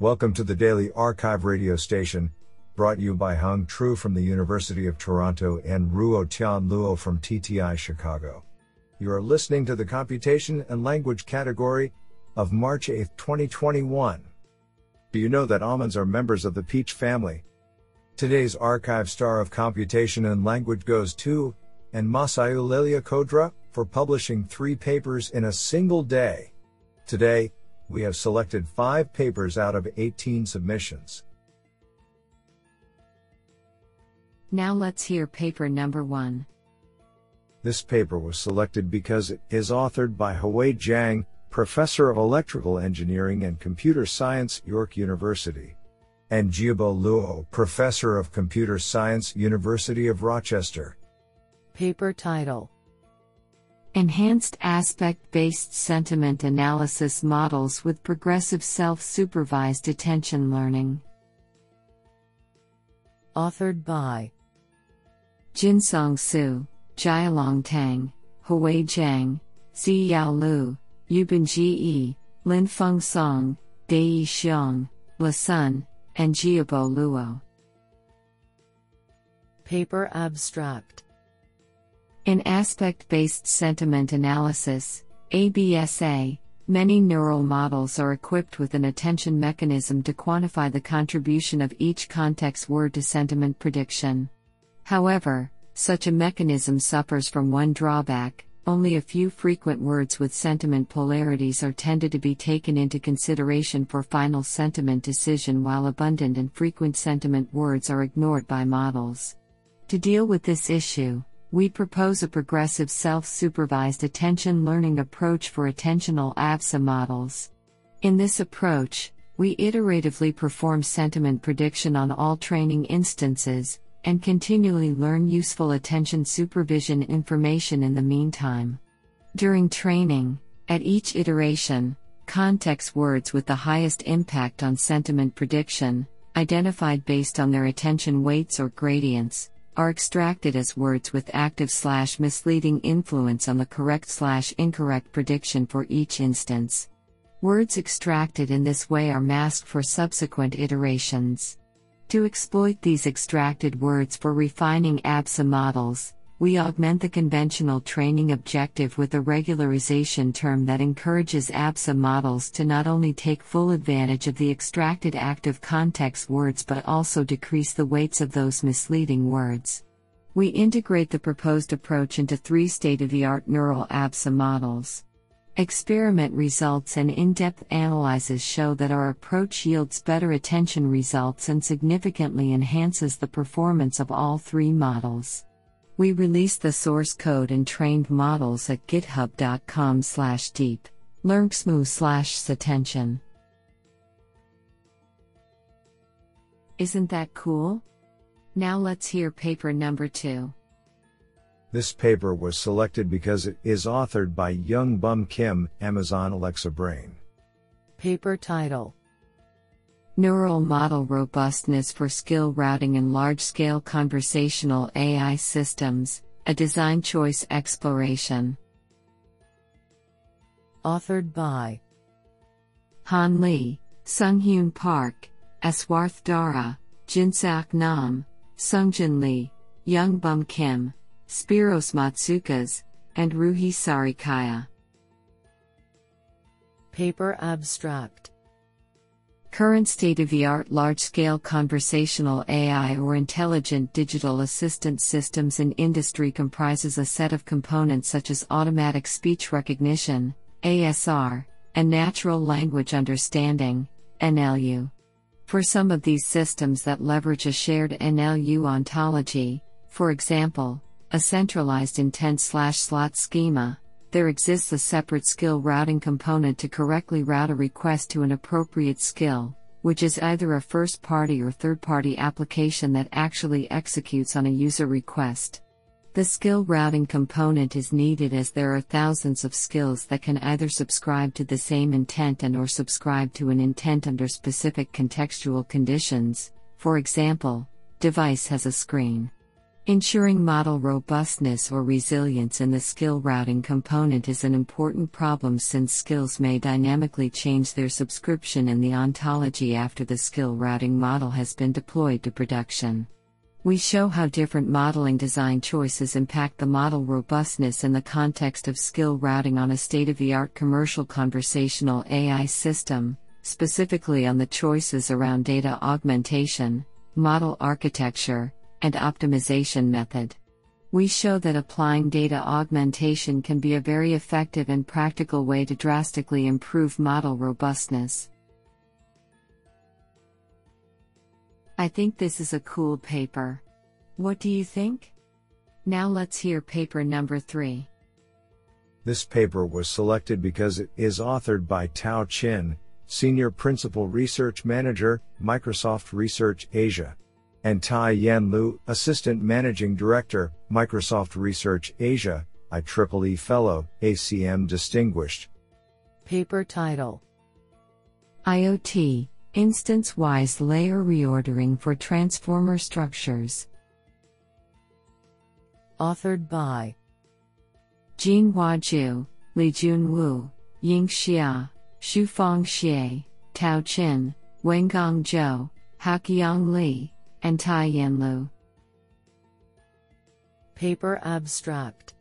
Welcome to the Daily Archive radio station, brought you by Hung Tru from the University of Toronto and Ruo Tianluo from TTI Chicago. You are listening to the Computation and Language category of March 8, 2021. Do you know that almonds are members of the peach family? Today's archive star of Computation and Language goes to, and Masayu Lelia Kodra, for publishing 3 papers in a single day. Today, we have selected 5 papers out of 18 submissions. Now let's hear paper number 1. This paper was selected because it is authored by Huawei Jiang, Professor of Electrical Engineering and Computer Science, York University, and Jiabo Luo, Professor of Computer Science, University of Rochester. Paper title: Enhanced Aspect-Based Sentiment Analysis Models with Progressive Self-Supervised Attention Learning. Authored by Jinsong Su, Jialong Tang, Hui Zhang, Ziyao Lu, Yubin Ge, Linfeng Song, Deyi Xiong, Le Sun, and Jiabo Luo. Paper abstract: In aspect-based sentiment analysis, ABSA, many neural models are equipped with an attention mechanism to quantify the contribution of each context word to sentiment prediction. However, such a mechanism suffers from one drawback: only a few frequent words with sentiment polarities are tended to be taken into consideration for final sentiment decision, while abundant and frequent sentiment words are ignored by models. To deal with this issue, we propose a progressive self-supervised attention learning approach for attentional ABSA models. In this approach, we iteratively perform sentiment prediction on all training instances, and continually learn useful attention supervision information in the meantime. During training, at each iteration, context words with the highest impact on sentiment prediction, identified based on their attention weights or gradients, are extracted as words with active/misleading influence on the correct/incorrect prediction for each instance. Words extracted in this way are masked for subsequent iterations. To exploit these extracted words for refining ABSA models, we augment the conventional training objective with a regularization term that encourages ABSA models to not only take full advantage of the extracted active context words but also decrease the weights of those misleading words. We integrate the proposed approach into 3 state-of-the-art neural ABSA models. Experiment results and in-depth analyses show that our approach yields better attention results and significantly enhances the performance of all 3 models. We release the source code and trained models at github.com/deep-learnsmu/attention. Isn't that cool? Now let's hear paper number 2. This paper was selected because it is authored by Young Bum Kim, Amazon Alexa Brain. Paper title: Neural Model Robustness for Skill Routing in Large-Scale Conversational AI Systems, a Design Choice Exploration. Authored by Han Lee, Sung Hyun Park, Aswarth Dara, Jinsak Nam, Sung Jin Lee, Young Bum Kim, Spiros Matsukas, and Ruhi Sarikaya. Paper abstract: Current state-of-the-art large-scale conversational AI or intelligent digital assistant systems in industry comprises a set of components such as automatic speech recognition, ASR, and natural language understanding, NLU. For some of these systems that leverage a shared NLU ontology, for example, a centralized intent/slot schema, there exists a separate skill routing component to correctly route a request to an appropriate skill, which is either a first-party or third-party application that actually executes on a user request. The skill routing component is needed as there are thousands of skills that can either subscribe to the same intent and/or subscribe to an intent under specific contextual conditions. For example, device has a screen. Ensuring model robustness or resilience in the skill routing component is an important problem since skills may dynamically change their subscription in the ontology after the skill routing model has been deployed to production. We show how different modeling design choices impact the model robustness in the context of skill routing on a state-of-the-art commercial conversational AI system, specifically on the choices around data augmentation, model architecture, and optimization method. We show that applying data augmentation can be a very effective and practical way to drastically improve model robustness. I think this is a cool paper. What do you think? Now let's hear paper number 3. This paper was selected because it is authored by Tao Qin, Senior Principal Research Manager, Microsoft Research Asia, and Tai-Yan Liu, Assistant Managing Director, Microsoft Research Asia, IEEE Fellow, ACM Distinguished. Paper title: IoT. Instance-wise layer reordering for transformer structures. Authored by Jinghua Zhu, Lijun Wu, Ying Xia, Shufang Xie, Tao Qin, Wengang Zhou, Haoqiang Li, and Tai-Yan Liu. Paper abstract: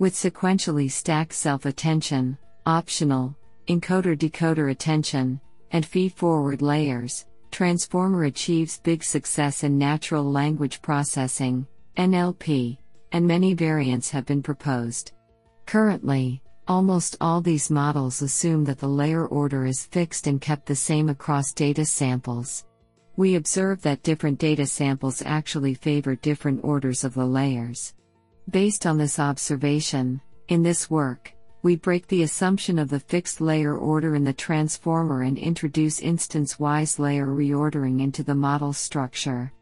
with sequentially stacked self-attention, optional, encoder-decoder attention, and feed-forward layers, Transformer achieves big success in natural language processing, NLP, and many variants have been proposed. Currently, almost all these models assume that the layer order is fixed and kept the same across data samples. We observe that different data samples actually favor different orders of the layers. Based on this observation, in this work, we break the assumption of the fixed layer order in the transformer and introduce instance-wise layer reordering into the model structure.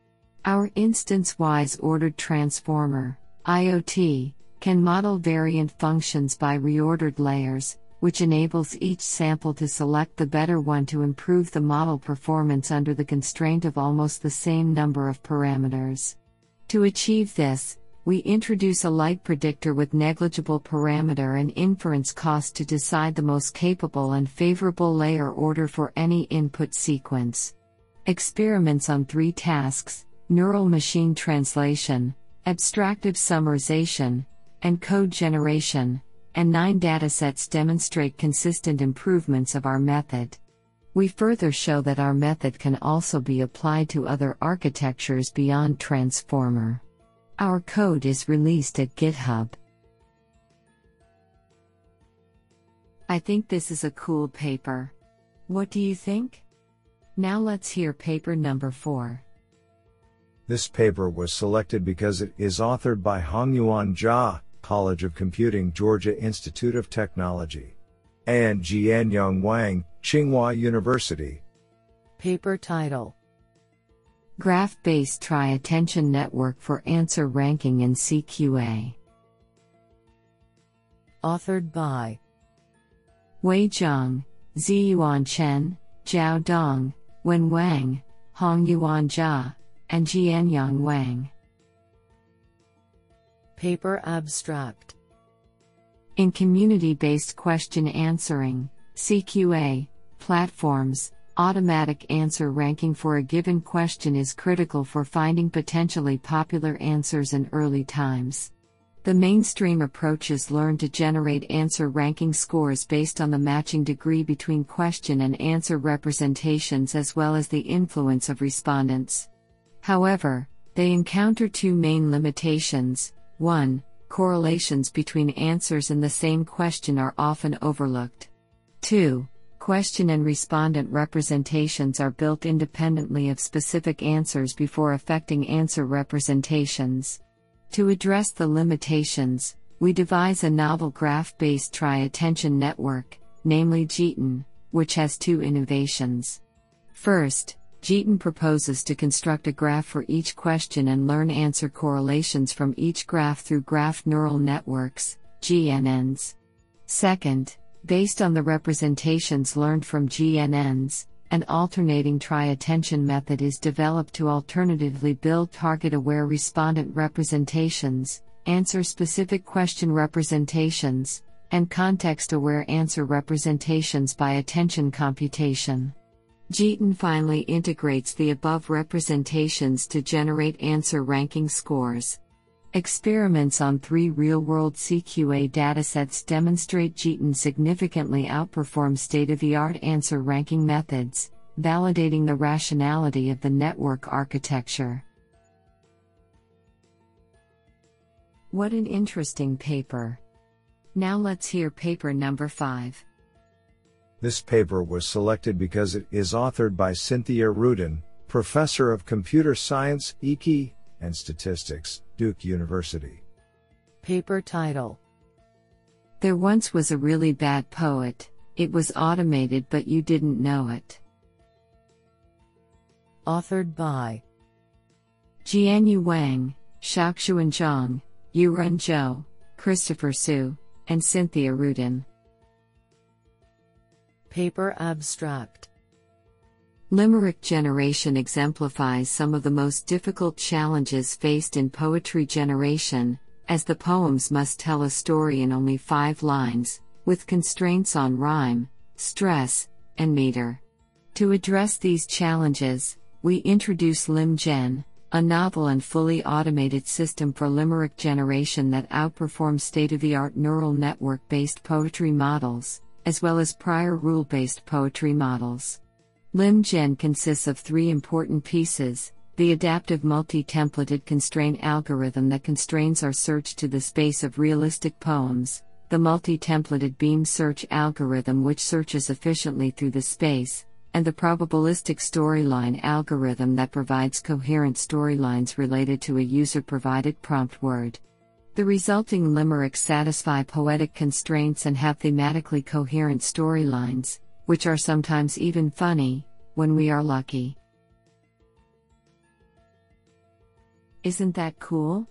Our instance-wise ordered transformer, IoT, can model variant functions by reordered layers, which enables each sample to select the better one to improve the model performance under the constraint of almost the same number of parameters. To achieve this, we introduce a light predictor with negligible parameter and inference cost to decide the most capable and favorable layer order for any input sequence. Experiments on 3 tasks, neural machine translation, abstractive summarization, and code generation, and 9 datasets demonstrate consistent improvements of our method. We further show that our method can also be applied to other architectures beyond transformer. Our code is released at GitHub. I think this is a cool paper. What do you think? Now let's hear paper number 4. This paper was selected because it is authored by Hongyuan Jia, College of Computing, Georgia Institute of Technology, and Jianyong Wang, Tsinghua University. Paper title: Graph-based tri-attention network for answer ranking in CQA. Authored by Hui Zhang, Ziyuan Chen, Zhao Dong, Wen Wang, Hongyuan Jia, and Jianyong Wang. Paper abstract: in community-based question answering, CQA, platforms, automatic answer ranking for a given question is critical for finding potentially popular answers in early times. The mainstream approaches learn to generate answer ranking scores based on the matching degree between question and answer representations as well as the influence of respondents. However, they encounter 2 main limitations. 1. Correlations between answers in the same question are often overlooked. 2. Question and respondent representations are built independently of specific answers before affecting answer representations. To address the limitations, we devise a novel graph-based tri-attention network, namely Jiton, which has 2 innovations. First, Jiton proposes to construct a graph for each question and learn answer correlations from each graph through graph neural networks, GNNs. Second, based on the representations learned from GNNs, An alternating tri-attention method is developed to alternatively build target-aware respondent representations, answer-specific question representations, and context-aware answer representations by attention computation. Jitin finally integrates the above representations to generate answer ranking scores. Experiments on three real-world CQA datasets demonstrate Jitin significantly outperforms state-of-the-art answer ranking methods, validating the rationality of the network architecture. What an interesting paper. Now let's hear paper number 5. This paper was selected because it is authored by Cynthia Rudin, Professor of Computer Science, EKI, and Statistics, Duke University. Paper title: There once was a really bad poet, it was automated but you didn't know it. Authored by Jianyong Wang, Shaoxuan Zhang, Yuren Zhou, Christopher Su, and Cynthia Rudin. Paper abstract: Limerick generation exemplifies some of the most difficult challenges faced in poetry generation, as the poems must tell a story in only 5 lines, with constraints on rhyme, stress, and meter. To address these challenges, we introduce LimGen, a novel and fully automated system for limerick generation that outperforms state-of-the-art neural network-based poetry models, as well as prior rule-based poetry models. LimGen consists of 3 important pieces: the adaptive multi-templated constraint algorithm that constrains our search to the space of realistic poems, the multi-templated beam search algorithm which searches efficiently through the space, and the probabilistic storyline algorithm that provides coherent storylines related to a user-provided prompt word. The resulting limericks satisfy poetic constraints and have thematically coherent storylines, which are sometimes even funny, when we are lucky. Isn't that cool?